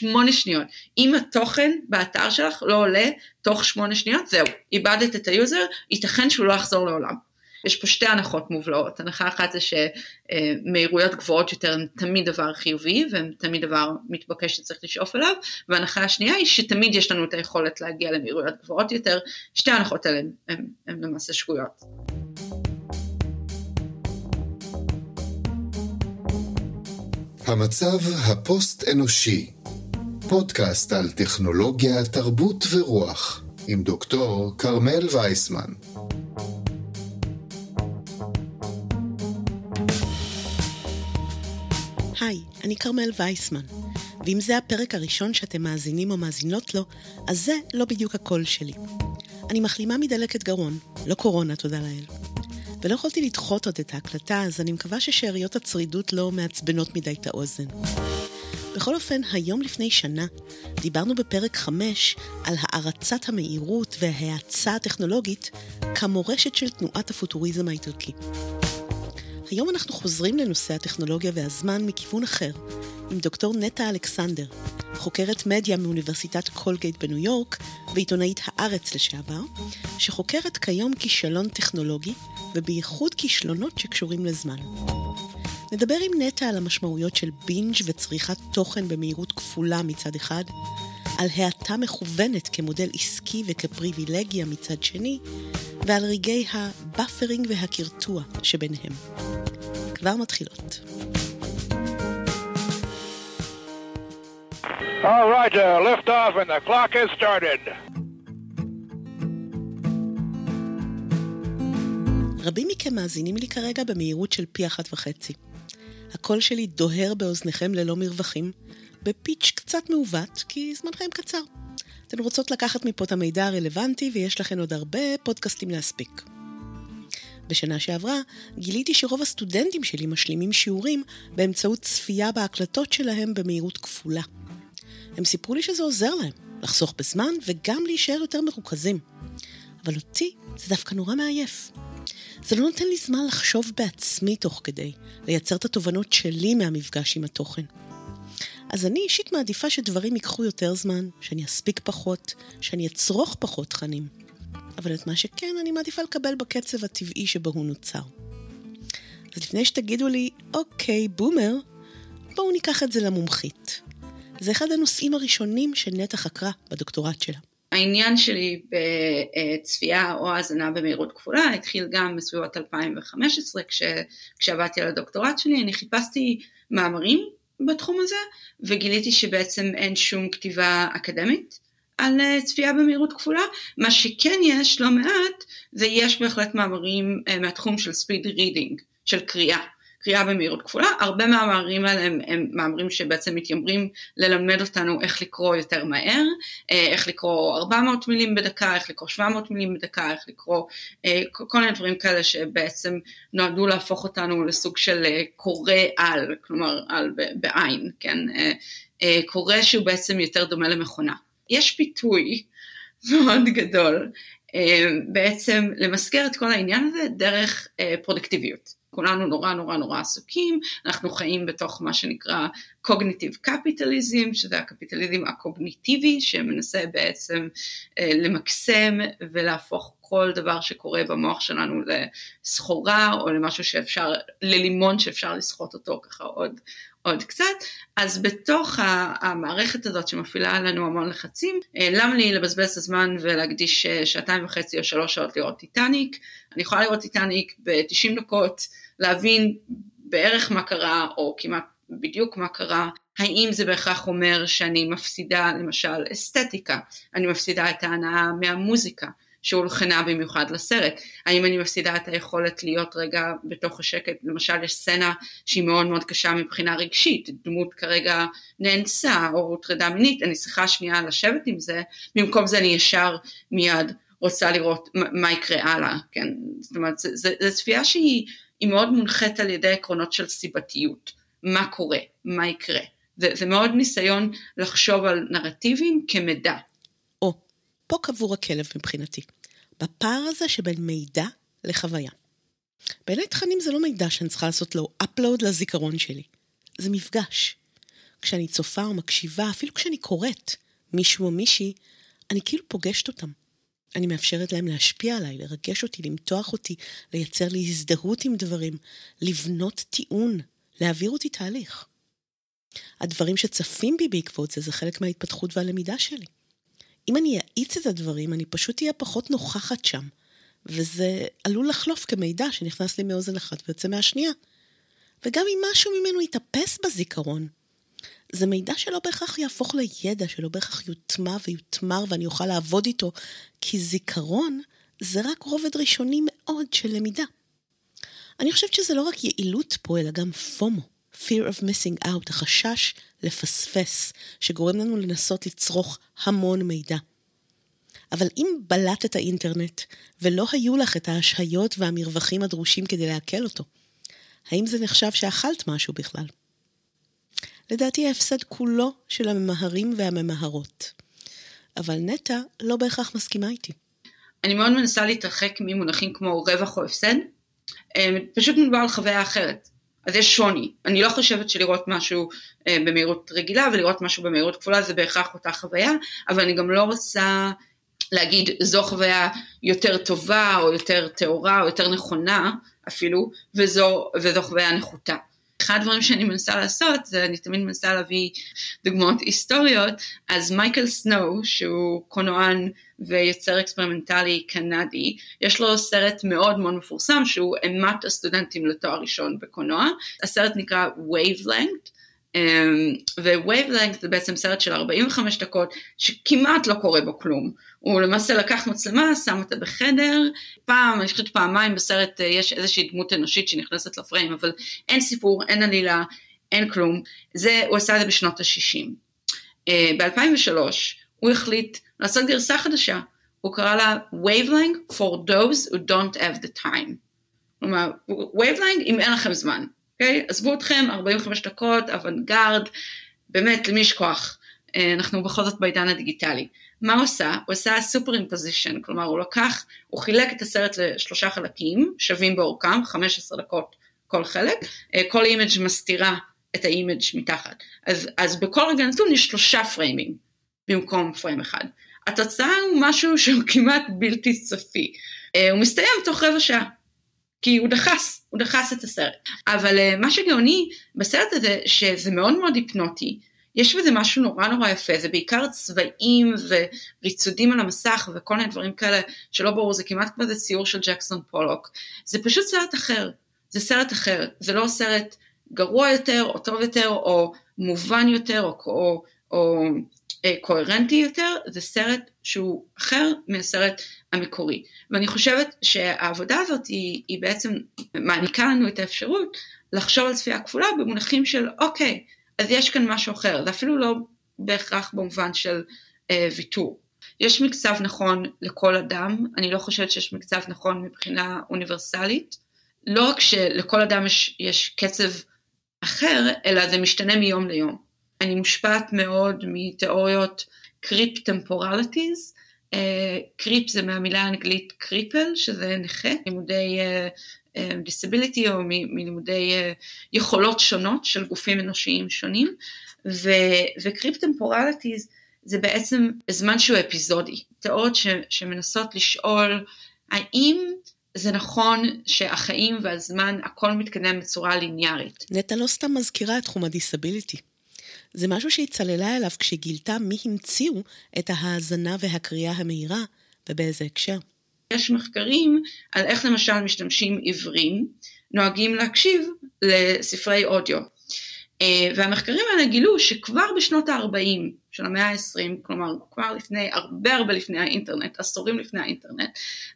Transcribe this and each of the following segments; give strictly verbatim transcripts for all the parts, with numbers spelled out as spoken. שמונה שניות. אם התוכן באתר שלך לא עולה תוך שמונה שניות, זהו, איבדת את היוזר, ייתכן שהוא לא יחזור לעולם. יש פה שתי הנחות מובלעות. הנחה אחת זה שמהירויות גבוהות יותר הן תמיד דבר חיובי, והן תמיד דבר מתבקש שצריך לשאוף אליו, וההנחה השנייה היא שתמיד יש לנו את היכולת להגיע למהירויות גבוהות יותר. שתי ההנחות האלה הן למעשה שגויות. המצב הפוסט-אנושי, פודקאסט על טכנולוגיה, תרבות ורוח, עם דוקטור קרמל וייסמן. היי, אני קרמל וייסמן, ואם זה הפרק הראשון שאתם מאזינים או מאזינות לו, אז זה לא בדיוק הקול שלי. אני מחלימה מדלקת גרון, לא קורונה, תודה לאל. ולא יכולתי לדחות עוד את ההקלטה, אז אני מקווה ששאריות הצרידות לא מעצבנות מדי את האוזן. בכל אופן, היום לפני שנה, דיברנו בפרק חמש על הערצת המהירות וההאצה הטכנולוגית כמורשת של תנועת הפוטוריזם האיטלקי. היום אנחנו חוזרים לנושא הטכנולוגיה והזמן מכיוון אחר, עם דוקטור נטע אלכסנדר, חוקרת מדיה מאוניברסיטת קולגייט בניו יורק ועיתונאית הארץ לשעבר, שחוקרת כיום כישלון טכנולוגי ובייחוד כישלונות שקשורים לזמן. נדבר עם נטע על המשמעויות של בינג' וצריכת תוכן במהירות כפולה מצד אחד, על האטה מכוונת כמודל עסקי וכפריבילגיה מצד שני, ועל רגעי הבאפרינג והקרטוע שביניהם. כבר מתחילות. All right, uh, lift off and the clock has started. רבים מכם מאזינים לי כרגע במהירות של פי אחת וחצי. הקול שלי דוהר באוזניכם ללא מרווחים, בפיץ' קצת מעוות, כי זמנכם קצר. אתן רוצות לקחת מפה את המידע הרלוונטי, ויש לכן עוד הרבה פודקאסטים להספיק. בשנה שעברה גיליתי שרוב הסטודנטים שלי משלימים שיעורים באמצעות צפייה בהקלטות שלהם במהירות כפולה. הם סיפרו לי שזה עוזר להם, לחסוך בזמן וגם להישאר יותר מרוכזים. אבל אותי זה דווקא נורא מעייף. זה לא נותן לי זמן לחשוב בעצמי תוך כדי, לייצר את התובנות שלי מהמפגש עם התוכן. אז אני אישית מעדיפה שדברים ייקחו יותר זמן, שאני אספיק פחות, שאני אצרוך פחות תכנים. אבל את מה שכן, אני מעדיפה לקבל בקצב הטבעי שבו הוא נוצר. אז לפני שתגידו לי, אוקיי, בומר, בואו ניקח את זה למומחית. זה אחד הנושאים הראשונים שנטע חקרה בדוקטורט שלה. העניין שלי בצפייה או האזנה במהירות כפולה התחיל גם בסביבות אלפיים וחמש עשרה, כש, כשעבדתי על הדוקטורט שלי, אני חיפשתי מאמרים בתחום הזה, וגיליתי שבעצם אין שום כתיבה אקדמית על צפייה במהירות כפולה. מה שכן יש לא מעט, זה יש בהחלט מאמרים מהתחום של ספיד רידינג, של קריאה. קריאה במהירות כפולה, הרבה מהמאמרים עליהם הם מאמרים שבעצם מתיימרים ללמד אותנו איך לקרוא יותר מהר, איך לקרוא ארבע מאות מילים בדקה, איך לקרוא שבע מאות מילים בדקה, איך לקרוא כל מיני דברים כאלה שבעצם נועדו להפוך אותנו לסוג של קורא על, כלומר על בעין, כן? קורא שהוא בעצם יותר דומה למכונה. יש פיתוי מאוד גדול בעצם למסגר את כל העניין הזה דרך פרודקטיביות. כולנו נורא נורא נורא עסוקים, אנחנו חיים בתוך מה שנקרא Cognitive Capitalism, שזה הקפיטליזם הקוגניטיבי, שמנסה בעצם למקסם ולהפוך כל דבר שקורה במוח שלנו לסחורה, או למשהו שאפשר, ללימון שאפשר לסחוט אותו ככה עוד, עוד קצת. אז בתוך המערכת הזאת שמפעילה לנו המון לחצים, למה לי לבזבז את הזמן ולהקדיש שעתיים וחצי או שלוש שעות לראות טיטניק? אני יכולה לראות טיטניק ב-תשעים דקות, להבין בערך מה קרה, או כמעט בדיוק מה קרה. האם זה בהכרח אומר שאני מפסידה למשל אסתטיקה, אני מפסידה את ההנאה מהמוזיקה, שהולחנה במיוחד לסרט, האם אני מפסידה את היכולת להיות רגע בתוך השקט, למשל יש סצנה שהיא מאוד מאוד קשה מבחינה רגשית, דמות כרגע נאנסה או הוטרדה מינית, אני צריכה שנייה לשבת עם זה, במקום זה אני ישר מיד רוצה לראות מה יקרה הלאה, כן? זאת אומרת, זו צפייה שהיא מאוד מונחת על ידי עקרונות של סיבתיות, מה קורה, מה יקרה, זה, זה מאוד ניסיון לחשוב על נרטיבים כמדע, פה קבור הכלב מבחינתי, בפער הזה שבין מידע לחוויה. בעיני תכנים זה לא מידע שאני צריכה לעשות לו upload לזיכרון שלי. זה מפגש. כשאני צופה או מקשיבה, אפילו כשאני קוראת מישהו או מישהי, אני כאילו פוגשת אותם. אני מאפשרת להם להשפיע עליי, לרגש אותי, למתוח אותי, לייצר לי הזדהות עם דברים, לבנות טיעון, להעביר אותי תהליך. הדברים שצפים בי בעקבות זה, זה חלק מההתפתחות והלמידה שלי. אם אני אעיץ את הדברים, אני פשוט אהיה פחות נוכחת שם, וזה עלול לחלוף כמידע שנכנס לי מאוזן אחת ויוצא מהשנייה. וגם אם משהו ממנו יתאפס בזיכרון, זה מידע שלא בהכרח יהפוך לידע, שלא בהכרח יוטמע ויוטמר ואני אוכל לעבוד איתו, כי זיכרון זה רק רובד ראשוני מאוד של למידה. אני חושבת שזה לא רק יעילות פה, אלא גם פומו, fear of missing out, החשש לפספס, שגורם לנו לנסות לצרוך המון מידע. אבל אם בלעת את האינטרנט ולא היו לך את ההשהיות והמרווחים הדרושים כדי להקל אותו, האם זה נחשב שאכלת משהו בכלל? לדעתי ההפסד כולו של הממהרים והממהרות. אבל נטע לא בהכרח מסכימה איתי. אני מאוד מנסה להתרחק ממונחים כמו רווח או הפסד. פשוט מדובר על חוויה אחרת. אז יש שוני. אני לא חושבת שלראות משהו במהירות רגילה ולראות משהו במהירות כפולה זה בהכרח אותה חוויה, אבל אני גם לא רוצה להגיד זו חוויה יותר טובה או יותר תאורה או יותר נכונה אפילו, וזו, וזו חוויה נחותה. אחד הדברים שאני מנסה לעשות, זה אני תמיד מנסה להביא דוגמאות היסטוריות, אז מייקל סנאו, שהוא קולנוען ויוצר אקספרימנטלי קנדי, יש לו סרט מאוד מאוד מפורסם, שהוא אימת הסטודנטים לתואר ראשון בקולנוע, הסרט נקרא Wavelength, ו-Wavelength זה בעצם סרט של ארבעים וחמש דקות, שכמעט לא קורה בו כלום, הוא למעשה לקח מצלמה, שם אותה בחדר, פעם, אני חושבת פעמיים בסרט יש איזושהי דמות אנושית שנכנסת לפריים, אבל אין סיפור, אין עלילה, אין כלום, זה, הוא עשה את זה בשנות ה-שישים. ב-אלפיים ושלוש הוא החליט לעשות גרסה חדשה, הוא קרא לה Wavelength for those who don't have the time, כלומר, Wavelength אם אין לכם זמן, אוקיי? עזבו אתכם, ארבעים וחמש דקות, אוונגרד, באמת למי שכוח, אנחנו בכל זאת בעידן הדיגיטלי. מה הוא עשה? הוא עשה סופר-אימפוזישן, כלומר הוא לקח, הוא חילק את הסרט לשלושה חלקים, שווים באורכם, חמש עשרה דקות כל חלק, כל אימג' מסתירה את האימג' מתחת, אז, אז בכל רגע נתון יש שלושה פריימים, במקום פריים אחד. התוצאה הוא משהו שהוא כמעט בלתי צפי, הוא מסתיים תוך רבע שעה, כי הוא דחס, הוא דחס את הסרט, אבל מה שגאוני בסרט הזה, שזה מאוד מאוד היפנוטי, יש בזה משהו נורא נורא יפה, זה בעיקר צבעים וריצודים על המסך, וכל מיני דברים כאלה שלא ברור, זה כמעט כבר זה ציור של ג'קסון פולוק, זה פשוט סרט אחר, זה סרט אחר, זה לא סרט גרוע יותר, או טוב יותר, או מובן יותר, או, או, או אה, קוהרנטי יותר, זה סרט שהוא אחר מהסרט המקורי, ואני חושבת שהעבודה הזאת, היא, היא בעצם מעניקה לנו את האפשרות, לחשוב על צפייה כפולה, במונחים של אוקיי, אז יש כאן משהו אחר, זה אפילו לא בהכרח במובן של אה, ויתור. יש מקצב נכון לכל אדם, אני לא חושבת שיש מקצב נכון מבחינה אוניברסלית, לא רק שלכל אדם יש, יש קצב אחר, אלא זה משתנה מיום ליום. אני מושפעת מאוד מתיאוריות קריפ טמפורליטיז, אה, קריפ זה מהמילה האנגלית קריפל, שזה נכה, לימודי אה, disability או מלימודי יכולות שונות של גופים אנושיים שונים, ו-cryptemporalities זה בעצם זמן שהוא אפיזודי, תיאוריות שמנסות לשאול האם זה נכון שהחיים והזמן הכל מתקדם בצורה ליניארית. נטה לא סתם מזכירה את תחום הדיסביליטי, זה משהו שהיא צללה אליו כשגילתה מי המציאו את ההאזנה והקריאה המהירה ובאיזה הקשר. יש מחקרים על איך למשל משתמשים עיוורים, נוהגים להקשיב לספרי אודיו, והמחקרים האלה גילו שכבר בשנות ה-ארבעים של המאה ה-עשרים, כלומר כבר לפני, הרבה הרבה לפני האינטרנט, עשורים לפני האינטרנט,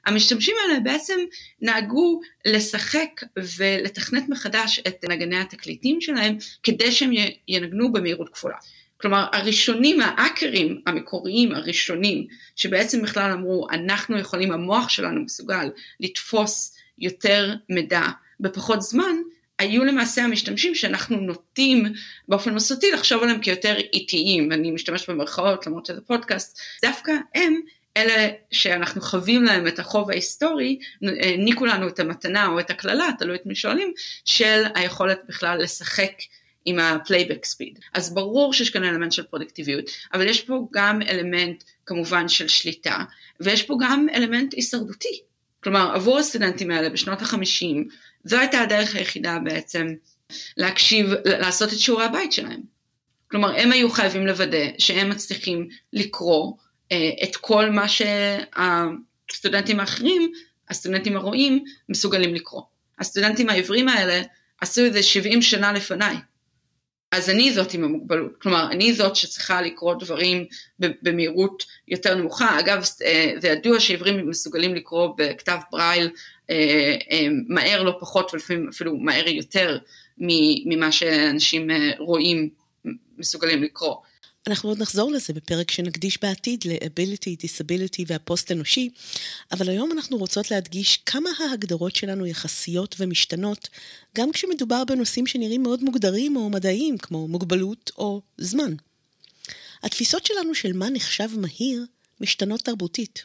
המשתמשים האלה בעצם נהגו לשחק ולתכנת מחדש את נגני התקליטים שלהם, כדי שהם ינגנו במהירות כפולה. כלומר, הראשונים, האקרים המקוריים, הראשונים, שבעצם בכלל אמרו, אנחנו יכולים, המוח שלנו מסוגל לתפוס יותר מידע בפחות זמן, היו למעשה המשתמשים שאנחנו נוטים באופן מסורתי לחשוב עליהם כיותר איטיים, אני משתמש במרכאות למרות שזה פודקאסט, דווקא הם, אלה שאנחנו חווים להם את החוב ההיסטורי, ניקו לנו את המתנה או את הכללה, תלוי את מי שואלים, של היכולת בכלל לשחק עם הפלייבק ספיד. אז ברור שיש כאן אלמנט של פרודקטיביות, אבל יש פה גם אלמנט כמובן של שליטה, ויש פה גם אלמנט הישרדותי. כלומר, עבור הסטודנטים האלה בשנות החמישים, זו הייתה הדרך היחידה בעצם להקשיב, לעשות את שיעורי הבית שלהם. כלומר, הם היו חייבים לוודא שהם מצליחים לקרוא אה, את כל מה שהסטודנטים האחרים, הסטודנטים הרואים, מסוגלים לקרוא. הסטודנטים העברים האלה עשו את זה שבעים שנה לפניי. אז אני זאת עם המוגבלות, כלומר, אני זאת שצריכה לקרוא דברים במהירות יותר נמוכה. אגב, זה ידוע שעברים מסוגלים לקרוא בכתב ברייל מהר לא פחות, ולפעמים אפילו מהר יותר ממה שאנשים רואים מסוגלים לקרוא. אנחנו עוד נחזור לזה בפרק שנקדיש בעתיד ל-ability, disability והפוסט אנושי, אבל היום אנחנו רוצות להדגיש כמה ההגדרות שלנו יחסיות ומשתנות, גם כשמדובר בנושאים שנראים מאוד מוגדרים או מדעיים, כמו מוגבלות או זמן. התפיסות שלנו של מה נחשב מהיר משתנות תרבותית.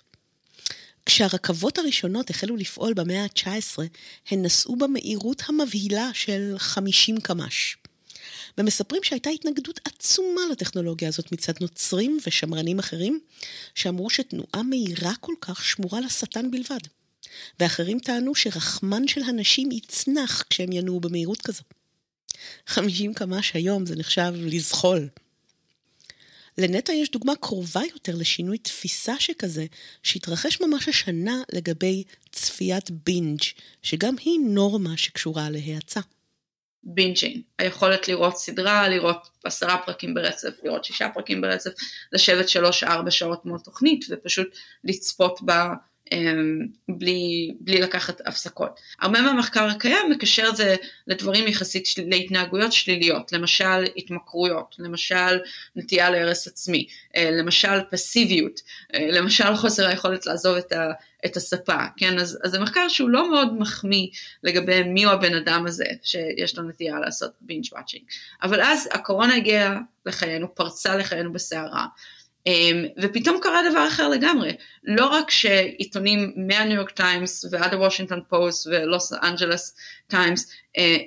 כשהרכבות הראשונות החלו לפעול במאה ה-תשע עשרה, הן נסעו במהירות המבהילה של חמישים קמ"ש. ומספרים שהייתה התנגדות עצומה לטכנולוגיה הזאת מצד נוצרים ושמרנים אחרים, שאמרו שתנועה מהירה כל כך שמורה לשטן בלבד. ואחרים טענו שרחמן של הנשים יצנח כשהם ינועו במהירות כזו. חמישים קמ"ש היום זה נחשב לזחול. לנטע יש דוגמה קרובה יותר לשינוי תפיסה שכזה, שהתרחש ממש השנה לגבי צפיית בינג', שגם היא נורמה שקשורה להיעצה. בינג'ינג, היכולת לראות סדרה, לראות עשרה פרקים ברצף, לראות שישה פרקים ברצף, לשבת שלוש ארבע שעות מול תוכנית, ופשוט לצפות בה בלי, בלי לקחת הפסקות. הרבה מהמחקר הקיים מקשר את זה לדברים יחסית להתנהגויות שליליות, למשל התמכרויות, למשל נטייה להרס עצמי, למשל פסיביות, למשל חוסר היכולת לעזוב את, ה, את הספה. כן, אז, אז זה מחקר שהוא לא מאוד מחמיא לגבי מי הוא הבן אדם הזה, שיש לו נטייה לעשות בינג' וואצ'ינג. אבל אז הקורונה הגיעה לחיינו, פרצה לחיינו בסערה, ופתאום קרה דבר אחר לגמרי. לא רק שעיתונים מהניו יורק טיימס ועד הוושינגטון פוסט ולוס אנג'לס טיימס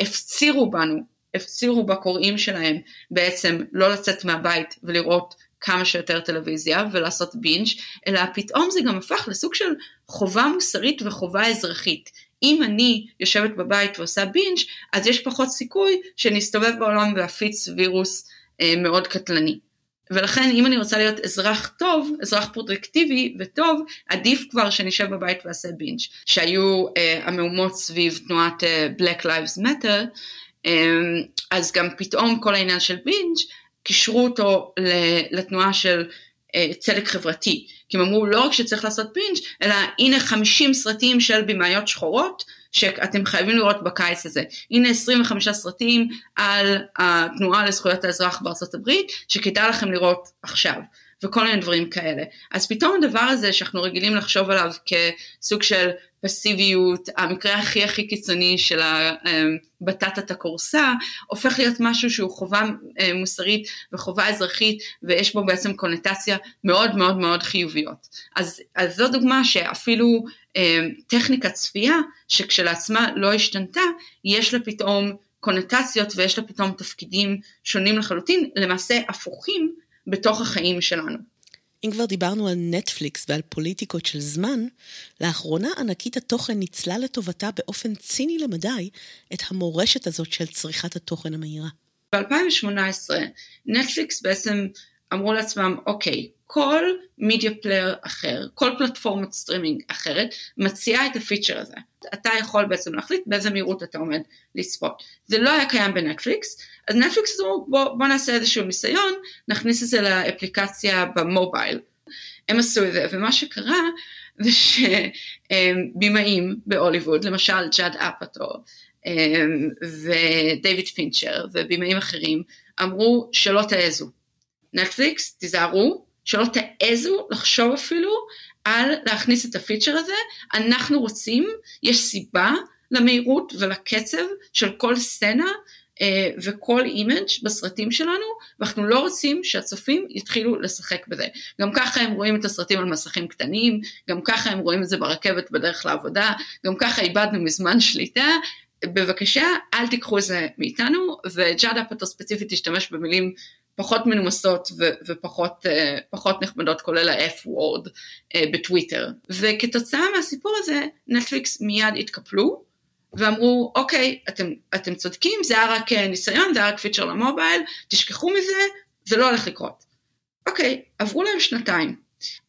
הפצירו בנו, הפצירו בקוראים שלהם בעצם לא לצאת מהבית ולראות כמה שיותר טלוויזיה ולעשות בינג', אלא פתאום זה גם הפך לסוג של חובה מוסרית וחובה אזרחית. אם אני יושבת בבית ועושה בינג', אז יש פחות סיכוי שנסתובב בעולם ואפיץ וירוס מאוד קטלני. ולכן אם אני רוצה להיות אזרח טוב, אזרח פרודקטיבי וטוב, עדיף כבר שנשב בבית ועשה בינג'. שהיו אה, המהומות סביב תנועת אה, Black Lives Matter, אה, אז גם פתאום כל העניין של בינג' קישרו אותו לתנועה של אה, צדק חברתי. כי הם אמרו לא רק שצריך לעשות בינג', אלא הנה חמישים סרטים של במאיות שחורות, שאתם חייבים לראות בקיץ הזה. הנה עשרים וחמישה סרטים על התנועה לזכויות האזרח בארצות הברית, שכדאי לכם לראות עכשיו, וכל מיני דברים כאלה. אז פתאום הדבר הזה שאנחנו רגילים לחשוב עליו כסוג של פסיביות, המקרה הכי הכי קיצוני של הבטטת הקורסה, הופך להיות משהו שהוא חובה מוסרית וחובה אזרחית, ויש בו בעצם קונוטציה מאוד מאוד מאוד חיוביות. אז, אז זו דוגמה שאפילו טכניקת צפייה, שכשלעצמה לא השתנתה, יש לה פתאום קונוטציות, ויש לה פתאום תפקידים שונים לחלוטין, למעשה הפוכים בתוך החיים שלנו. אם כבר דיברנו על נטפליקס ועל פוליטיקות של זמן, לאחרונה ענקית התוכן ניצלה לטובתה באופן ציני למדי את המורשת הזאת של צריכת התוכן המהירה. ב-אלפיים שמונה עשרה נטפליקס בעצם אמרו לעצמם, אוקיי, כל מידיה פלייר אחר, כל פלטפורמת סטרימינג אחרת, מציעה את הפיצ'ר הזה. אתה יכול בעצם להחליט באיזה מהירות אתה עומד לצפות. זה לא היה קיים בנטפליקס, אז נטפליקס אמרו, בוא, בוא נעשה איזשהו ניסיון, נכניס את זה לאפליקציה במובייל. הם עשו את זה, ומה שקרה, זה שבימאים בהוליווד, למשל ג'אד אפאטו, ודייוויד פינצ'ר, ובימאים אחרים, אמרו שלא תעזו. נטפליקס, תיזהרו, שלא תעזו לחשוב אפילו על להכניס את הפיצ'ר הזה, אנחנו רוצים, יש סיבה למהירות ולקצב של כל סצנה אה, וכל אימג' בסרטים שלנו, ואנחנו לא רוצים שהצופים יתחילו לשחק בזה. גם ככה הם רואים את הסרטים על מסכים קטנים, גם ככה הם רואים את זה ברכבת בדרך לעבודה, גם ככה איבדנו מזמן שליטה, בבקשה, אל תיקחו את זה מאיתנו, וג'אד אפאטו ספציפית השתמש במילים פחות מנומסות ו- ופחות uh, פחות נחמדות, כולל ה-F-word uh, בטוויטר. וכתוצאה מהסיפור הזה, נטפליקס מיד התקפלו, ואמרו, אוקיי, אתם, אתם צודקים, זה היה רק ניסיון, זה היה רק פיצ'ר למובייל, תשכחו מזה, זה לא הולך לקרות. אוקיי, עברו להם שנתיים,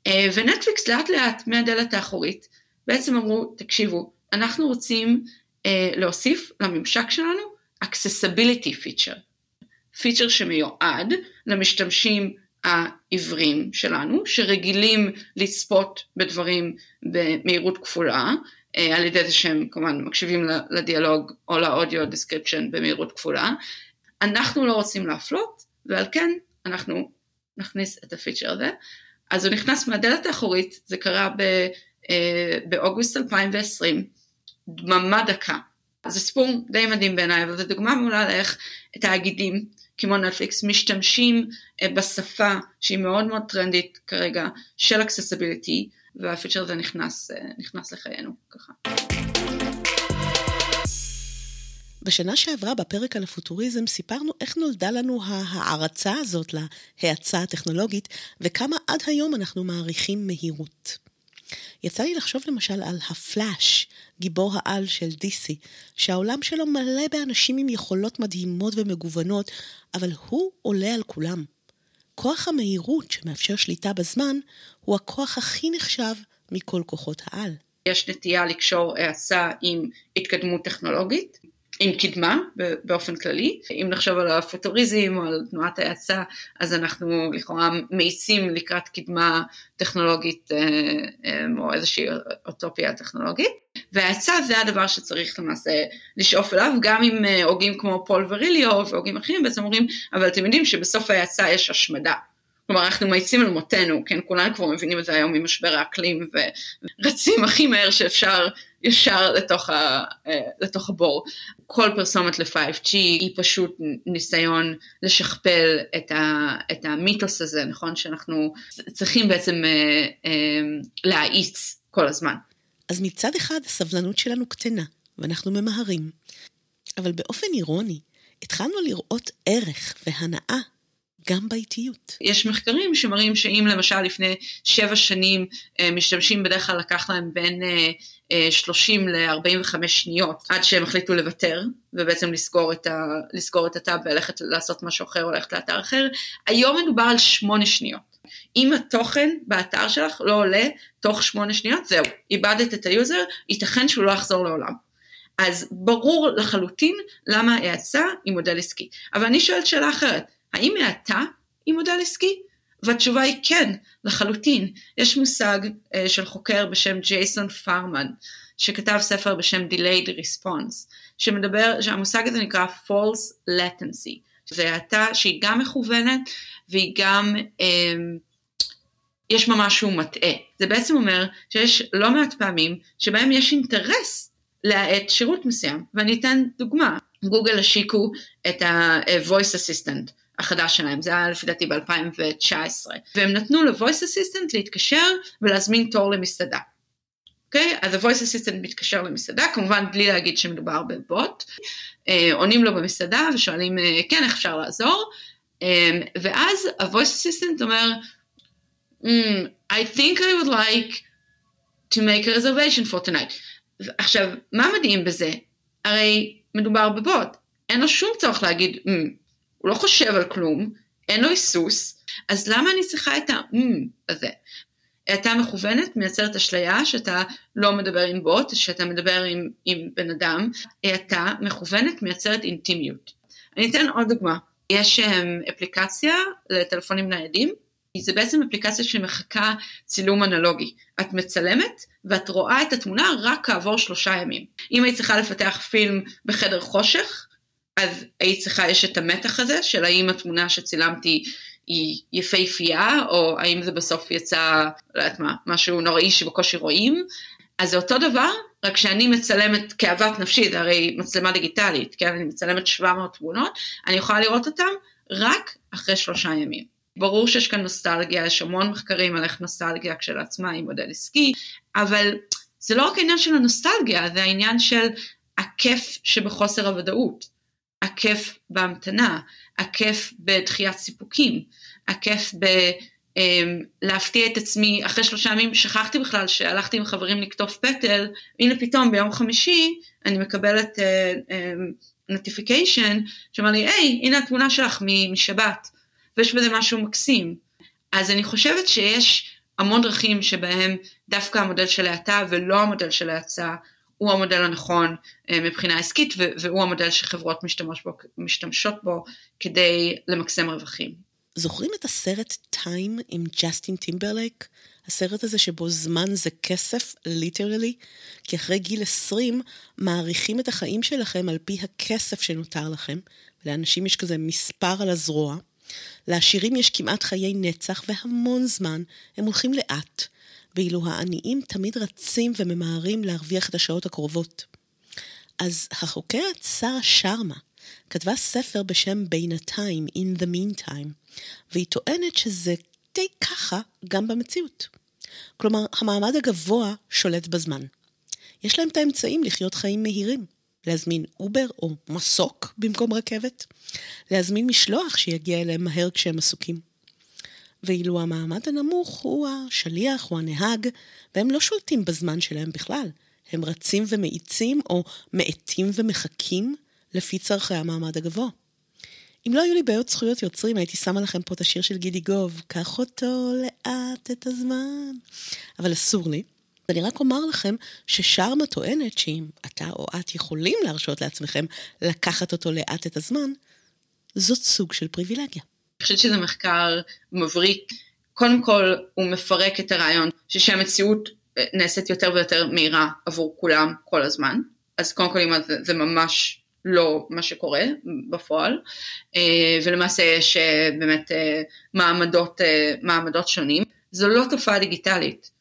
uh, ונטפליקס לאט לאט מהדלת האחורית, בעצם אמרו, תקשיבו, אנחנו רוצים uh, להוסיף לממשק שלנו, accessibility feature, פיצ'ר שמיועד למשתמשים העבריים שלנו, שרגילים לצפות בדברים במהירות כפולה, על ידי זה שהם כמובן מקשיבים לדיאלוג או לאודיו דיסקריפשן במהירות כפולה. אנחנו לא רוצים להפלות, ועל כן אנחנו נכניס את הפיצ'ר הזה. אז הוא נכנס מהדלת האחורית, זה קרה באוגוסט אלפיים ועשרים, דממה דקה. זה סיפור די מדהים בעיניי, אבל זו דוגמה מעולה לאיך תאגידים כמו נטפליקס משתמשים בשפה שהיא מאוד מאוד טרנדית כרגע של accessibility, והפיצ'ר הזה נכנס, נכנס לחיינו ככה. בשנה שעברה בפרק על הפוטוריזם סיפרנו איך נולדה לנו ההערצה הזאת להאצה הטכנולוגית, וכמה עד היום אנחנו מעריכים מהירות. יצא לי לחשוב למשל על הפלאש, גיבור העל של די סי, שהעולם שלו מלא באנשים עם יכולות מדהימות ומגוונות, אבל הוא עולה על כולם. כוח המהירות שמאפשר שליטה בזמן, הוא הכוח הכי נחשב מכל כוחות העל. יש נטייה לקשור העצה עם התקדמות טכנולוגית, עם קדמה באופן כללי. אם נחשוב על הפוטוריזם או על תנועת ההאצה, אז אנחנו לכאורה מאיצים לקראת קדמה טכנולוגית או איזושהי אוטופיה טכנולוגית. וההאצה זה הדבר שצריך למעשה לשאוף אליו, גם עם הוגים כמו פול וריליו והוגים אחרים, בעצם אומרים, אבל אתם יודעים שבסוף ההאצה יש השמדה. כלומר, אנחנו מאיצים על מותנו, כן? כולנו כבר מבינים את זה היום ממשבר האקלים, ורצים הכי מהר שאפשר ישר לתוך, ה, לתוך הבור. כל פרסומת ל-פייב ג'י היא פשוט ניסיון לשכפל את, ה, את המיתוס הזה, נכון? שאנחנו צריכים בעצם אה, אה, להאיץ כל הזמן. אז מצד אחד הסבלנות שלנו קטנה, ואנחנו ממהרים. אבל באופן אירוני, התחלנו לראות ערך והנאה, גם באיטיות. יש מחקרים שמראים שאם למשל לפני שבע שנים משתמשים בדרך כלל לקח להם בין שלושים ל-ארבעים וחמש שניות עד שהם החליטו לוותר ובעצם לסגור את, ה... לסגור את הטאב וללכת לעשות משהו אחר או ללכת לאתר אחר, היום מדובר על שמונה שניות. אם התוכן באתר שלך לא עולה תוך שמונה שניות, זהו, איבדת את היוזר, ייתכן שהוא לא יחזור לעולם. אז ברור לחלוטין למה ההאצה היא מודל עסקי. אבל אני שואלת שאלה אחרת, האם האטה היא מודל עסקי? והתשובה היא כן, לחלוטין. יש מושג uh, של חוקר בשם ג'ייסון פארמן, שכתב ספר בשם Delayed Response, שמדבר, שהמושג הזה נקרא False Latency. זו האטה שהיא גם מכוונת, והיא גם, um, יש ממש משהו מטעה. זה בעצם אומר שיש לא מעט פעמים, שבהם יש אינטרס להאט שירות מסוים. ואני אתן דוגמה. גוגל השיקו את ה-voice assistant החדש שלהם, זה היה לפי דעתי ב-אלפיים ותשע עשרה, והם נתנו ל-voice assistant להתקשר ולהזמין תור למסעדה. אוקיי? אז ה-voice assistant מתקשר למסעדה, כמובן בלי להגיד שמדובר בבוט, עונים לו במסעדה ושואלים, כן, איך אפשר לעזור? ואז ה-voice assistant אומר, I think I would like to make a reservation for tonight. עכשיו, מה מדהים בזה? הרי מדובר בבוט, אין לו שום צורך להגיד, mm, הוא לא חושב על כלום, אין לו היסוס, אז למה אני צריכה את ה-mm הזה? אתה מכוונת, מייצרת אשליה שאתה לא מדבר עם בוט, שאתה מדבר עם, עם בן אדם, אתה מכוונת, מייצרת אינטימיות. אני אתן עוד דוגמה, יש אפליקציה לטלפונים ניידים, זה בעצם אפליקציה שמחקה צילום אנלוגי. את מצלמת ואת רואה את התמונה רק כעבור שלושה ימים. אם היית צריכה לפתח פילם בחדר חושך, אז היית צריכה, יש את המתח הזה של האם התמונה שצילמתי היא יפהפייה, או האם זה בסוף יצא, לא יודעת מה, משהו נוראי שבקושי רואים. אז זה אותו דבר, רק שאני מצלמת כאוות נפשית, הרי מצלמה דיגיטלית, כן? אני מצלמת שבע מאות תמונות, אני יכולה לראות אותם רק אחרי שלושה ימים. ברור שיש כאן נוסטלגיה, יש המון מחקרים על איך נוסטלגיה כשלעצמה היא מודל עסקי, אבל זה לא רק העניין של הנוסטלגיה, זה העניין של הכיף שבחוסר הוודאות, הכיף בהמתנה, הכיף בדחיית סיפוקים, הכיף ב... להפתיע את עצמי, אחרי שלושה ימים שכחתי בכלל שהלכתי עם חברים לקטוף פטל, הנה פתאום ביום חמישי אני מקבלת נוטיפיקיישן, שאומר לי, היי, הנה התמונה שלך משבת, ויש בזה משהו מקסים. אז אני חושבת שיש המון דרכים שבהם דווקא המודל של ההצעה ולא המודל של ההצעה, הוא המודל הנכון מבחינה עסקית, והוא המודל שחברות משתמשות בו כדי למקסם רווחים. זוכרים את הסרט טיים עם ג'סטין טימברלייק? הסרט הזה שבו זמן זה כסף, ליטרלי, כי אחרי גיל עשרים מעריכים את החיים שלכם על פי הכסף שנותר לכם, ולאנשים יש כזה מספר על הזרוע. לעשירים יש כמעט חיי נצח והמון זמן, הם הולכים לאט, ואילו העניים תמיד רצים וממהרים להרוויח את השעות הקרובות. אז החוקרת שרה שרמה, כתבה ספר בשם בינתיים, In the Meantime, והיא טוענת שזה די ככה גם במציאות. כלומר, המעמד הגבוה שולט בזמן. יש להם את האמצעים לחיות חיים מהירים, להזמין אובר או מסוק במקום רכבת, להזמין משלוח שיגיע אליהם מהר כשהם עסוקים. ואילו המעמד הנמוך הוא השליח, הוא הנהג, והם לא שולטים בזמן שלהם בכלל. הם רצים ומאיצים או מאיתים ומחכים, לפי צרכי המעמד הגבוה. אם לא היו לי בעיות זכויות יוצרים, הייתי שמה לכם פה את השיר של גידי גוב, קח אותו לאט את הזמן. אבל אסור לי. אני רק אומר לכם ששרמה טוענת שאם אתה או את יכולים להרשות לעצמכם לקחת אותו לאט את הזמן, זאת סוג של פריבילגיה. אני חושבת שזה מחקר מבריק. קודם כל הוא מפרק את הרעיון, שהמציאות נעשית יותר ויותר מהירה עבור כולם כל הזמן. אז קודם כל זה, זה ממש... לא מה שקורה בפועל, ולמעשה יש באמת מעמדות, מעמדות שונים. זו לא תופעה דיגיטלית.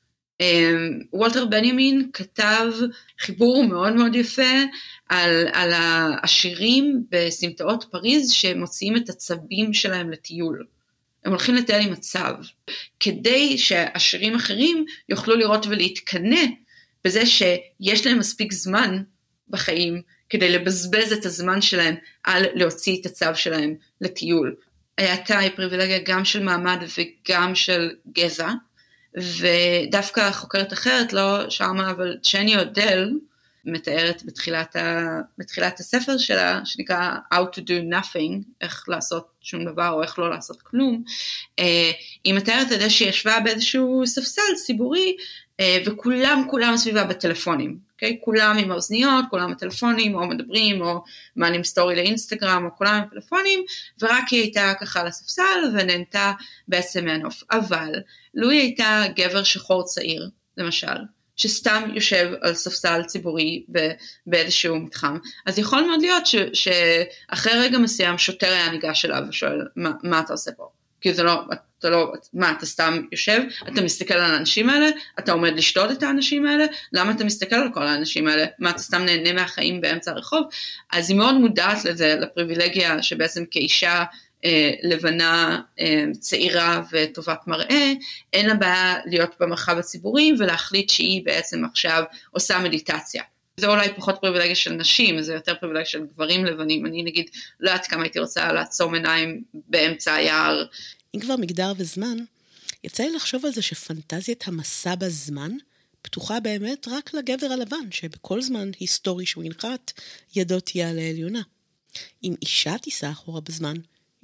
וולטר בנימין כתב חיבור מאוד מאוד יפה על, על העשירים בסמטאות פריז שמוציאים את הצבים שלהם לטיול. הם הולכים לטייל עם הצב, כדי שעשירים אחרים יוכלו לראות ולהתקנה בזה שיש להם מספיק זמן בחיים, כדי לבזבז את הזמן שלהם על להוציא את הצו שלהם לטיול. ההאטה היא פריבילגיה גם של מעמד וגם של גזע, ודווקא חוקרת אחרת, לא שרמה, אבל צ'ני אודל, מתארת בתחילת, ה, בתחילת הספר שלה, שנקרא How to do nothing, איך לעשות שום דבר או איך לא לעשות כלום, היא מתארת את זה שישבה באיזשהו ספסל ציבורי, וכולם כולם סביבה בטלפונים, אוקיי? כולם עם האוזניות, כולם הטלפונים, או מדברים, או מעלים סטורי לאינסטגרם, או כולם עם טלפונים, ורק היא הייתה ככה על הספסל, ונהנתה בעצם מהנוף. אבל, לו היא הייתה גבר שחור צעיר, למשל, שסתם יושב על ספסל ציבורי באיזשהו מתחם, אז יכול מאוד להיות ש, שאחרי רגע מסוים, שוטר היה ניגש אליו, ושואל, מה, מה אתה עושה פה? כי זה לא, אתה לא, מה, אתה סתם יושב, אתה מסתכל על האנשים האלה, אתה עומד לשדוד את האנשים האלה, למה אתה מסתכל על כל האנשים האלה, מה, אתה סתם נהנה מהחיים באמצע הרחוב? אז היא מאוד מודעת לזה, לפריבילגיה שבעצם כאישה אה, לבנה, אה, צעירה וטובת מראה, אין לה בעיה להיות במרחב הציבורי, ולהחליט שהיא בעצם עכשיו עושה מדיטציה. זה אולי פחות פריבילגיה של נשים, זה יותר פריבילגיה של גברים לבנים. אני נגיד, לא יודעת כמה הייתי רוצה לעצום עיניים באמצע היער. אם כבר מגדר וזמן, יצא לי לחשוב על זה שפנטזיית המסע בזמן פתוחה באמת רק לגבר הלבן, שבכל זמן היסטורי שהוא ינחת, ידו תהיה על העליונה. אם אישה תיסע אחורה בזמן,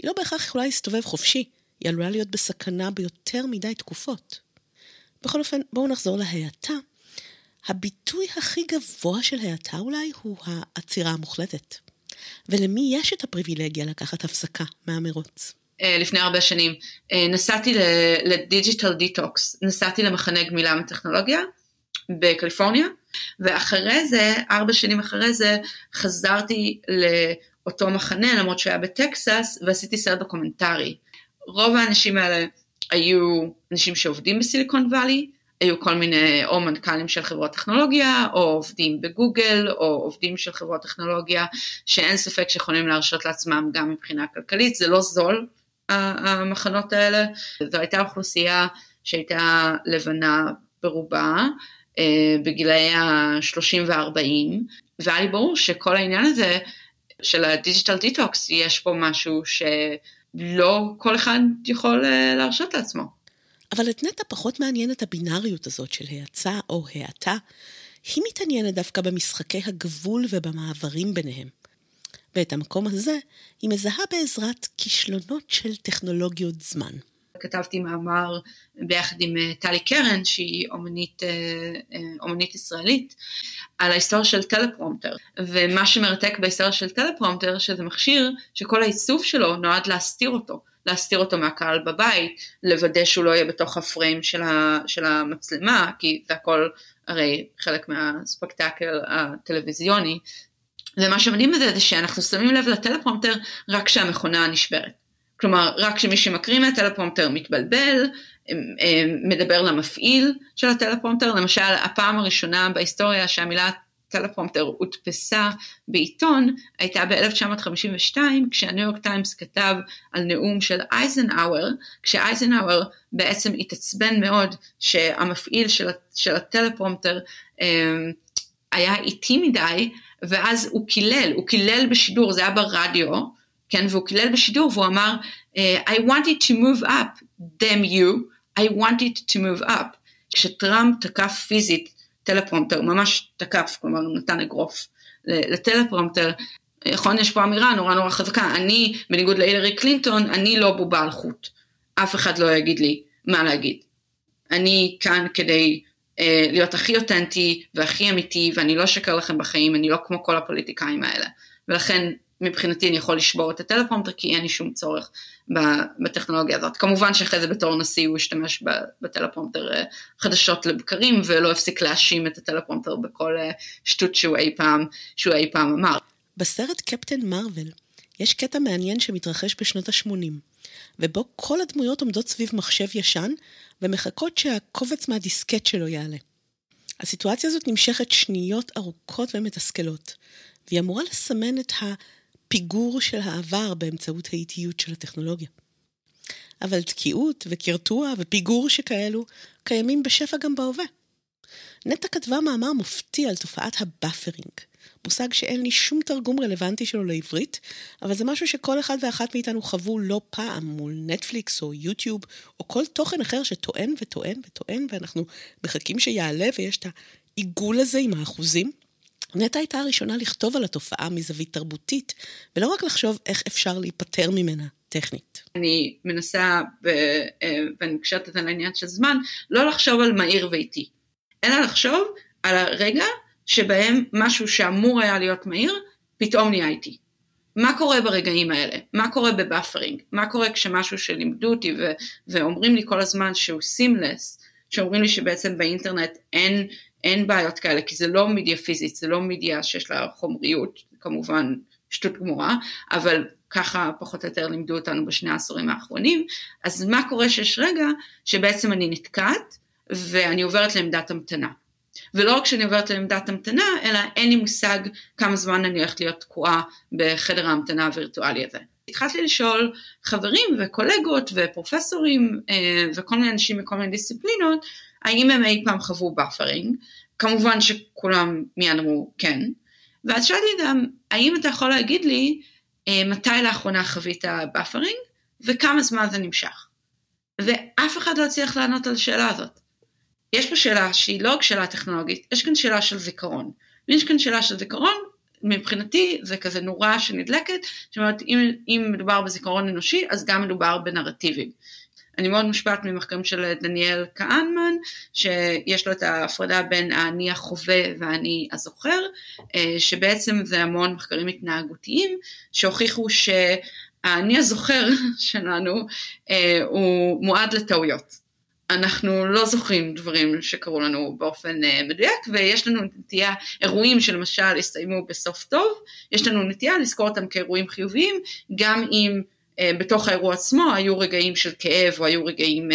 היא לא בהכרח יכולה להסתובב חופשי, היא עלולה להיות בסכנה ביותר מדי תקופות. בכל אופן, בואו נחזור להיעתה. הביטוי הכי גבוה של ההאטה אולי הוא העצירה המוחלטת. ולמי יש את הפריבילגיה לקחת הפסקה מהמרוץ? לפני הרבה שנים נסעתי לדיג'יטל דיטוקס, נסעתי למחנה גמילה מטכנולוגיה בקליפורניה, ואחרי זה, ארבע שנים אחרי זה, חזרתי לאותו מחנה, למרות שהיה בטקסס, ועשיתי סרט דוקומנטרי. רוב האנשים האלה היו אנשים שעובדים בסיליקון ואלי, היו כל מיני או מנכ"לים של חברות טכנולוגיה, או עובדים בגוגל, או עובדים של חברות טכנולוגיה, שאין ספק שיכולים להרשות לעצמם גם מבחינה כלכלית, זה לא זול, המחנות האלה, זו הייתה אוכלוסייה שהייתה לבנה ברובה, בגילאי ה-שלושים ו-ארבעים, והיה לי ברור שכל העניין הזה של הדיג'יטל דיטוקס, יש פה משהו שלא כל אחד יכול להרשות לעצמו. אבל את נטה פחות מעניינת הבינאריות הזאת של היצע או היעתה, היא מתעניינת דווקא במשחקי הגבול ובמעברים ביניהם. ואת המקום הזה היא מזהה בעזרת כישלונות של טכנולוגיות זמן. כתבתי מאמר ביחד עם טלי קרן, שהיא אומנית, אומנית ישראלית, על ההיסטוריה של טלפרומטר. ומה שמרתק בהיסטוריה של טלפרומטר, שזה מכשיר שכל העיצוב שלו נועד להסתיר אותו, להסתיר אותו מהקהל בבית, לוודא שהוא לא יהיה בתוך הפריים של, ה, של המצלמה, כי זה הכל הרי חלק מהספקטקל הטלוויזיוני. ומה שמדהים בזה זה שאנחנו שמים לב לטלפרומטר רק כשהמכונה נשברת. כלומר, רק שמי שמקריא מהטלפרומטר מתבלבל, מדבר למפעיל של הטלפרומטר. למשל, הפעם הראשונה בהיסטוריה שהמילה טלפרומטר הודפסה בעיתון, הייתה ב-אלף תשע מאות חמישים ושתיים, כשהניו יורק טיימס כתב על נאום של אייזנהאואר, כשאייזנהאואר בעצם התעצבן מאוד שהמפעיל של הטלפרומטר היה איטי מדי, ואז הוא קילל, הוא קילל בשידור, זה היה ברדיו, כן, והוא קילל בשידור, והוא אמר, I wanted to move up, damn you, I wanted to move up. כשטראמפ תקף פיזית טלפרומטר, ממש תקף, כלומר נתן אגרוף לטלפרומטר, נכון, יש פה אמירה נורא נורא חזקה, אני, בניגוד להילרי קלינטון, אני לא בובה על חוט, אף אחד לא יגיד לי מה להגיד. אני כאן כדי אה, להיות הכי אותנטי והכי אמיתי, ואני לא שקר לכם בחיים, אני לא כמו כל הפוליטיקאים האלה, ולכן, מבחינתי אני יכול לשבור את הטלפרומטר, כי אין לי שום צורך בטכנולוגיה הזאת. כמובן שאחרי זה בתור נשיא הוא השתמש בטלפרומטר חדשות לבקרים, ולא הפסיק להאשים את הטלפרומטר בכל שטות שהוא אי פעם, שהוא אי פעם אמר. בסרט קפטן מרוול יש קטע מעניין שמתרחש בשנות ה-שמונים, ובו כל הדמויות עומדות סביב מחשב ישן, ומחכות שהקובץ מהדיסקט שלו יעלה. הסיטואציה הזאת נמשכת שניות ארוכות ומתסכלות, והיא אמורה לסמן את ה... פיגור של העבר באמצעות האיטיות של הטכנולוגיה. אבל תקיעות וקרטוע ופיגור שכאלו קיימים בשפע גם בהווה. נטה כתבה מאמר מופתי על תופעת הבאפרינג, מושג שאין לי שום תרגום רלוונטי שלו לעברית, אבל זה משהו שכל אחד ואחת מאיתנו חוו לא פעם מול נטפליקס או יוטיוב, או כל תוכן אחר שטוען וטוען וטוען, ואנחנו מחכים שיעלה ויש את העיגול הזה עם האחוזים. נטה הייתה הראשונה לכתוב על התופעה מזווית תרבותית, ולא רק לחשוב איך אפשר להיפטר ממנה טכנית. אני מנסה, ואני קשרת את העניין של זמן, לא לחשוב על מהיר ואיטי, אלא לחשוב על הרגע שבהם משהו שאמור היה להיות מהיר, פתאום נהיה איטי. מה קורה ברגעים האלה? מה קורה בבאפרינג? מה קורה כשמשהו שלימדו אותי, ואומרים לי כל הזמן שהוא סימלס, שאומרים לי שבעצם באינטרנט אין... אין בעיות כאלה, כי זה לא מדיה פיזית, זה לא מדיה שיש לה חומריות, כמובן שטות גמורה, אבל ככה פחות או יותר לימדו אותנו בשני העשורים האחרונים. אז מה קורה שיש רגע שבעצם אני נתקעת, ואני עוברת לעמדת המתנה. ולא רק שאני עוברת לעמדת המתנה, אלא אין לי מושג כמה זמן אני הולכת להיות תקועה בחדר ההמתנה הווירטואלי הזה. התחלתי לשאול חברים וקולגות ופרופסורים וכל מיני אנשים מכל מיני דיסציפלינות, האם הם אי פעם חוו באפרינג? כמובן שכולם מיד אמרו כן. ואז שאלתי גם, האם אתה יכול להגיד לי מתי לאחרונה חווית באפרינג, וכמה זמן זה נמשך? ואף אחד לא צריך לענות על השאלה הזאת. יש פה שאלה שהיא לא שאלה טכנולוגית, יש כאן שאלה של זיכרון. ויש כאן שאלה של זיכרון, מבחינתי זה כזה נורא שנדלקת, שאומרת, אם, אם מדובר בזיכרון אנושי, אז גם מדובר בנרטיבים. אני מאוד מושפעת ממחקרים של דניאל קהנמן, שיש לו את ההפרדה בין האני החווה והאני הזוכר, שבעצם זה המון מחקרים התנהגותיים, שהוכיחו שהאני הזוכר שלנו, הוא מועד לטעויות. אנחנו לא זוכרים דברים שקרו לנו באופן מדויק, ויש לנו נטייה, אירועים שלמשל הסתיימו בסוף טוב, יש לנו נטייה לזכור אותם כאירועים חיוביים, גם אם בתוך האירוע עצמו היו רגעים של כאב, או היו רגעים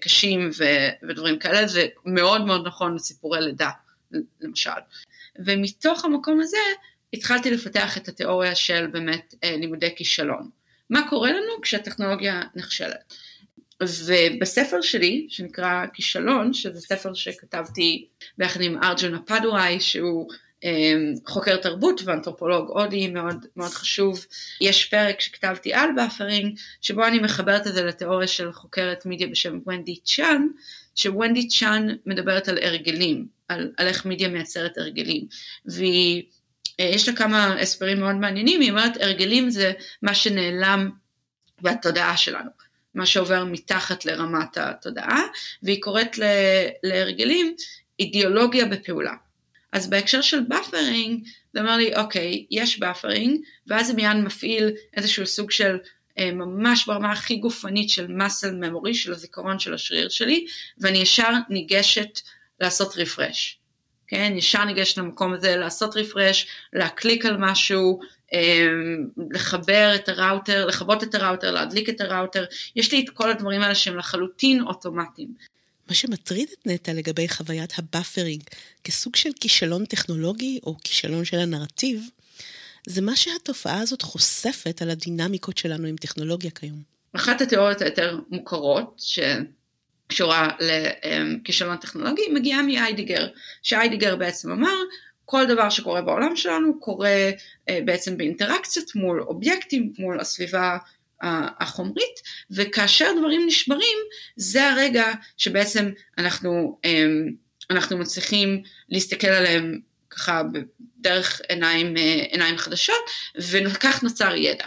קשים ודברים כאלה, זה מאוד מאוד נכון לסיפורי לידה, למשל. ומתוך המקום הזה, התחלתי לפתח את התיאוריה של באמת לימודי כישלון. מה קורה לנו כשהטכנולוגיה נכשלת? אז בספר שלי, שנקרא כישלון, שזה ספר שכתבתי ביחד עם ארג'ון אפדוראי, שהוא חוקר תרבות ואנתרופולוג הודי מאוד מאוד חשוב, יש פרק שכתבתי על באפרינג, שבו אני מחברת את זה לתיאוריה של חוקרת מידיה בשם ונדי צ'אן, שוונדי צ'אן מדברת על הרגלים, על, על איך מידיה מייצרת הרגלים, ויש לה כמה הסברים מאוד מעניינים, היא אומרת, הרגלים זה מה שנעלם בתודעה שלנו, מה שעובר מתחת לרמת התודעה, והיא קוראת ל, להרגלים אידיאולוגיה בפעולה. אז בהקשר של באפרינג, זה אומר לי, אוקיי, יש באפרינג, ואז זה מיד מפעיל איזשהו סוג של, ממש ברמה הכי גופנית של מסל ממורי, של הזיכרון של השריר שלי, ואני ישר ניגשת לעשות רפרש. כן? ישר ניגשת למקום הזה, לעשות רפרש, להקליק על משהו, לחבר את הראוטר, לחבות את הראוטר, להדליק את הראוטר. יש לי את כל הדברים האלה שהם לחלוטין אוטומטיים. מה שמטריד את נטה לגבי חוויית הבאפרינג, כסוג של כישלון טכנולוגי או כישלון של הנרטיב, זה מה שהתופעה הזאת חושפת על הדינמיקות שלנו עם טכנולוגיה כיום. אחת התיאוריות היותר מוכרות שקשורה לכישלון טכנולוגי מגיעה מאיידיגר, שאיידיגר בעצם אמר, כל דבר שקורה בעולם שלנו קורה בעצם באינטראקציות מול אובייקטים, מול הסביבה החומרית, וכאשר דברים נשברים, זה הרגע שבעצם אנחנו, אנחנו מצליחים להסתכל עליהם ככה בדרך עיניים, עיניים חדשות, וכך נוצר ידע.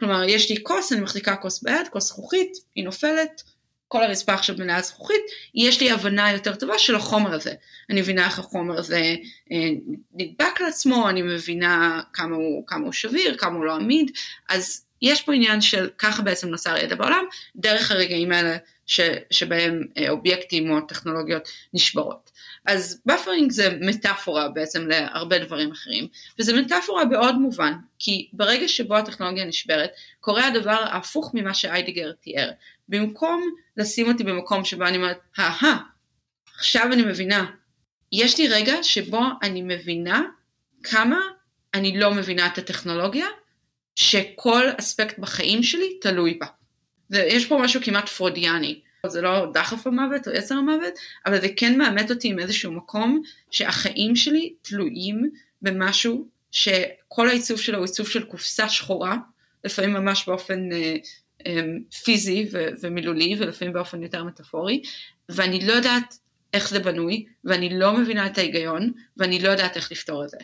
כלומר, יש לי כוס, אני מחזיקה כוס ביד, כוס זכוכית, היא נופלת, כל הרצפה עכשיו מלאה זכוכית, יש לי הבנה יותר טובה של החומר הזה. אני מבינה איך החומר הזה נדבק לעצמו, אני מבינה כמה הוא, כמה הוא שביר, כמה הוא לא עמיד, אז יש פה עניין של ככה בעצם נוצר ידע בעולם, דרך הרגעים האלה ש, שבהם אובייקטים או טכנולוגיות נשברות. אז באפרינג זה מטאפורה בעצם להרבה דברים אחרים, וזה מטאפורה בעוד מובן, כי ברגע שבו הטכנולוגיה נשברת, קורה הדבר ההפוך ממה שאיידיגר תיאר. במקום לשים אותי במקום שבו אני אומרת, אהה, עכשיו אני מבינה. יש לי רגע שבו אני מבינה כמה אני לא מבינה את הטכנולוגיה, שכל אספקט בחיים שלי תלוי בה. יש פה משהו כמעט פרודיאני, זה לא דחף המוות או יצר המוות, אבל זה כן מאמת אותי עם איזשהו מקום שהחיים שלי תלויים במשהו שכל העיצוב שלו הוא עיצוב של קופסה שחורה, לפעמים ממש באופן אה, אה, פיזי ו- ומילולי, ולפעמים באופן יותר מטאפורי, ואני לא יודעת איך זה בנוי, ואני לא מבינה את ההיגיון, ואני לא יודעת איך לפתור את זה.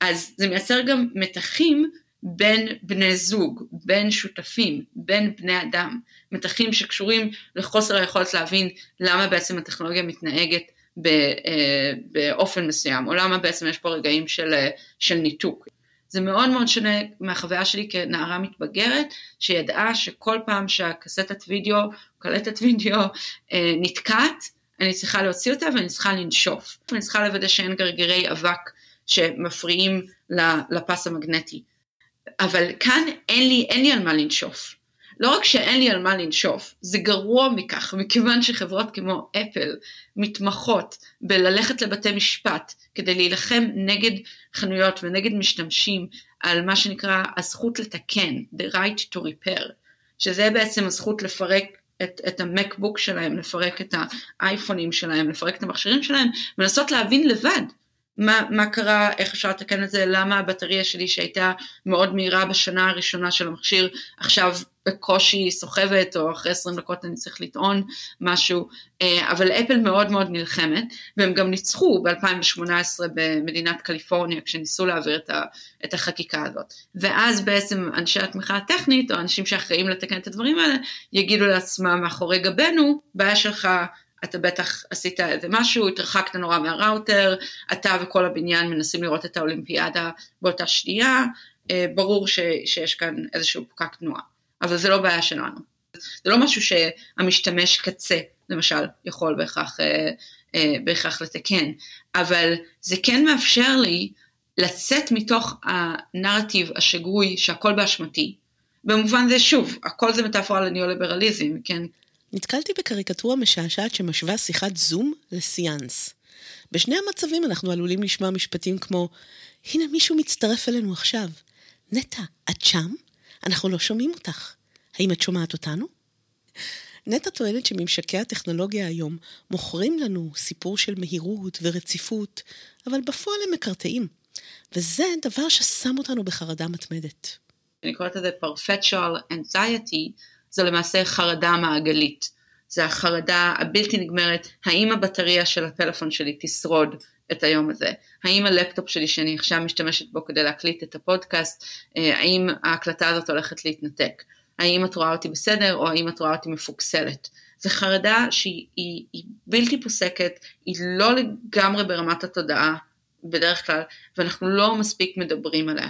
אז זה מייצר גם מתחים, בין בני זוג, בין שותפים, בין בני אדם, מתחים שקשורים לחוסר היכולת להבין למה בעצם הטכנולוגיה מתנהגת באופן מסוים, או למה בעצם יש פה רגעים של, של ניתוק. זה מאוד מאוד שונה מהחוויה שלי כנערה מתבגרת, שידעה שכל פעם שהקסטת וידאו, קלטת וידאו נתקעת, אני צריכה להוציא אותה ואני צריכה לנשוף. אני צריכה לוודא שאין גרגירי אבק שמפריעים לפס המגנטי. אבל כאן אין לי, אין לי על מה לנשוף. לא רק שאין לי על מה לנשוף, זה גרוע מכך, מכיוון שחברות כמו אפל מתמחות בללכת לבתי משפט, כדי להילחם נגד חנויות ונגד משתמשים, על מה שנקרא הזכות לתקן, the right to repair, שזה בעצם הזכות לפרק את, את המקבוק שלהם, לפרק את האייפונים שלהם, לפרק את המכשירים שלהם, ולנסות להבין לבד, מה, מה קרה, איך אפשר לתקן את זה, למה הבטריה שלי שהייתה מאוד מהירה בשנה הראשונה של המכשיר, עכשיו בקושי סוחבת, או אחרי עשרים דקות אני צריך לטעון משהו, אבל אפל מאוד מאוד נלחמת, והם גם ניצחו ב-אלפיים שמונה עשרה במדינת קליפורניה, כשניסו להעביר את החקיקה הזאת, ואז בעצם אנשי התמיכה הטכנית, או אנשים שאחראים לתקן את הדברים האלה, יגידו לעצמם מאחורי גבנו, בעיה שלך, אתה בטח עשית איזה משהו, התרחקת נורא מהראוטר, אתה וכל הבניין מנסים לראות את האולימפיאדה באותה שנייה, ברור ש, שיש כאן איזשהו פקק תנועה, אבל זה לא בעיה שלנו. זה לא משהו שהמשתמש קצה, למשל, יכול בהכרח, בהכרח לתקן, אבל זה כן מאפשר לי לצאת מתוך הנרטיב השגוי שהכל באשמתי, במובן זה שוב, הכל זה מטאפורה לניאו-ליברליזם, כן? נתקלתי בקריקטורה משעשעת שמשווה שיחת זום לסיאנס. בשני המצבים אנחנו עלולים לשמוע משפטים כמו, הנה מישהו מצטרף אלינו עכשיו. נטע, את שם? אנחנו לא שומעים אותך. האם את שומעת אותנו? נטע טוענת שממשקי הטכנולוגיה היום מוכרים לנו סיפור של מהירות ורציפות, אבל בפועל הם מקרטעים, וזה דבר ששם אותנו בחרדה מתמדת. אני קוראת לזה perpetual anxiety, זה למעשה חרדה מעגלית. זה החרדה הבלתי נגמרת, האם הבטריה של הטלפון שלי תשרוד את היום הזה, האם הלפטופ שלי שאני עכשיו משתמשת בו כדי להקליט את הפודקאסט, האם ההקלטה הזאת הולכת להתנתק, האם את רואה אותי בסדר או האם את רואה אותי מפוקסלת. זו חרדה שהיא היא, היא בלתי פוסקת, היא לא לגמרי ברמת התודעה בדרך כלל, ואנחנו לא מספיק מדברים עליה.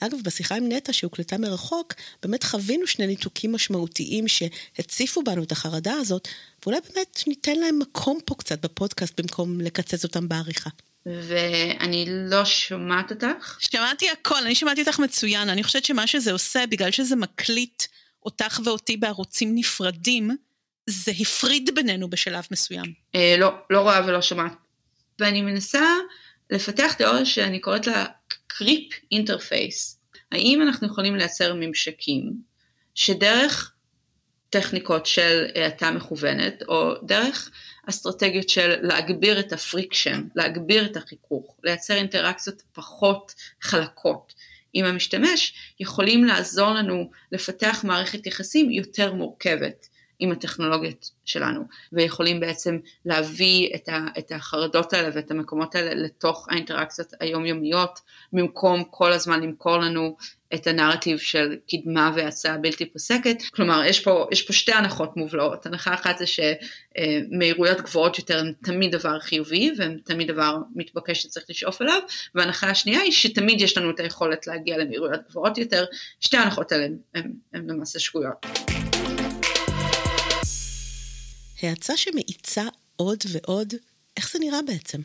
אגב, בשיחה עם נטע שהוקלטה מרחוק, באמת חווינו שני ניתוקים משמעותיים שהציפו בנו את החרדה הזאת, ואולי באמת ניתן להם מקום פה קצת בפודקאסט, במקום לקצץ אותם בעריכה. ואני לא שומעת אותך? שמעתי הכל, אני שמעתי אותך מצוין, אני חושבת שמה שזה עושה, בגלל שזה מקליט אותך ואותי בערוצים נפרדים, זה הפריד בינינו בשלב מסוים. אה, לא, לא רואה ולא שומעת. ואני מנסה לפתח תיאוריה שאני קוראת לה קריפ אינטרפייס. האם אנחנו יכולים לייצר ממשקים שדרך טכניקות של האטה מכוונת, או דרך אסטרטגיות של להגביר את הפריקשן, להגביר את החיכוך, לייצר אינטראקציות פחות חלקות עם המשתמש, יכולים לעזור לנו לפתח מערכת יחסים יותר מורכבת עם הטכנולוגיות שלנו, ויכולים בעצם להביא את, ה, את החרדות האלה ואת המקומות האלה לתוך האינטראקציות היומיומיות, במקום כל הזמן למכור לנו את הנרטיב של קדמה והצעה בלתי פוסקת. כלומר, יש פה, יש פה שתי הנחות מובלעות. הנחה אחת זה שמהירויות גבוהות יותר הן תמיד דבר חיובי, והן תמיד דבר מתבקש שצריך לשאוף אליו, והנחה השנייה היא שתמיד יש לנו את היכולת להגיע למהירויות גבוהות יותר. שתי ההנחות האלה הן למעשה שגויות. ההצעה שמאיצה עוד ועוד, איך זה נראה בעצם?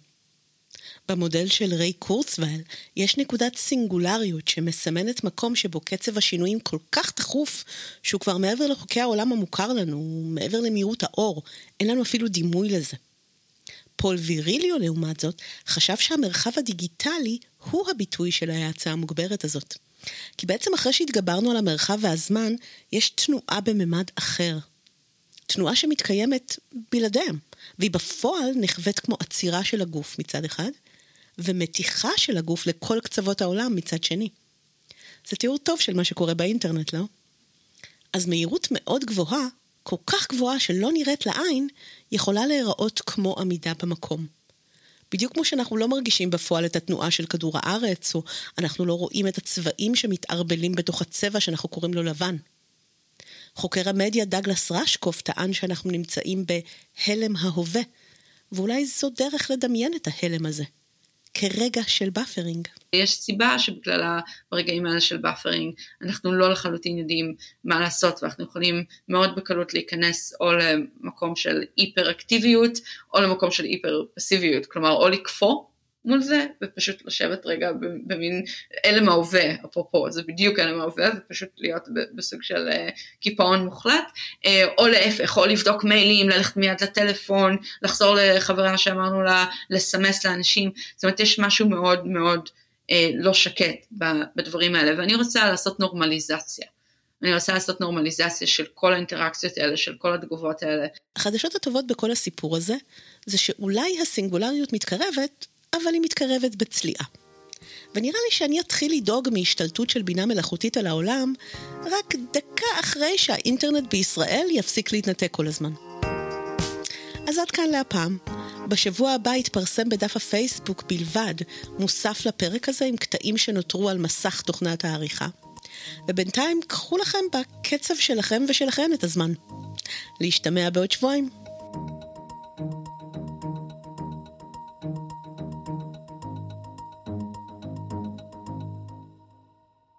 במודל של ריי קורצווייל יש נקודת סינגולריות שמסמנת מקום שבו קצב השינויים כל כך תחוף, שהוא כבר מעבר לחוקי העולם המוכר לנו, מעבר למהירות האור, אין לנו אפילו דימוי לזה. פול ויריליו לעומת זאת, חשב שהמרחב הדיגיטלי הוא הביטוי של ההצעה המוגברת הזאת. כי בעצם אחרי שהתגברנו על המרחב והזמן, יש תנועה בממד אחר. תנועה שמתקיימת בלעדיהם, והיא בפועל נחוות כמו עצירה של הגוף מצד אחד, ומתיחה של הגוף לכל קצוות העולם מצד שני. זה תיאור טוב של מה שקורה באינטרנט, לא? אז מהירות מאוד גבוהה, כל כך גבוהה שלא נראית לעין, יכולה להיראות כמו עמידה במקום. בדיוק כמו שאנחנו לא מרגישים בפועל את התנועה של כדור הארץ, או אנחנו לא רואים את הצבעים שמתערבלים בתוך הצבע שאנחנו קוראים לו לבן. חוקר המדיה דגלס רשקוף טען שאנחנו נמצאים בהלם ההווה, ואולי זו דרך לדמיין את ההלם הזה, כרגע של באפרינג. יש סיבה שבגלל הרגעים האלה של באפרינג, אנחנו לא לחלוטין יודעים מה לעשות, ואנחנו יכולים מאוד בקלות להיכנס או למקום של היפר-אקטיביות, או למקום של היפר-פסיביות, כלומר או לקפוא מול זה, ופשוט לשבת רגע במין אלם ההווה, אפרופו, זה בדיוק אלם ההווה, ופשוט להיות בסוג של קיפאון מוחלט, או להפך, או לבדוק מיילים, ללכת מיד לטלפון, לחזור לחברה שאמרנו לה, לסמס לאנשים, זאת אומרת, יש משהו מאוד מאוד לא שקט בדברים האלה, ואני רוצה לעשות נורמליזציה. אני רוצה לעשות נורמליזציה של כל האינטראקציות האלה, של כל התגובות האלה. החדשות הטובות בכל הסיפור הזה, זה שאולי הסינגולריות מתקרבת, אבל היא מתקרבת בצליעה. ונראה לי שאני אתחיל לדאוג מהשתלטות של בינה מלאכותית על העולם, רק דקה אחרי שהאינטרנט בישראל יפסיק להתנתק כל הזמן. אז עד כאן להפעם. בשבוע הבא התפרסם בדף הפייסבוק בלבד, מוסף לפרק הזה עם קטעים שנותרו על מסך תוכנת העריכה. ובינתיים קחו לכם בקצב שלכם ושלכן את הזמן. להשתמע בעוד שבועיים.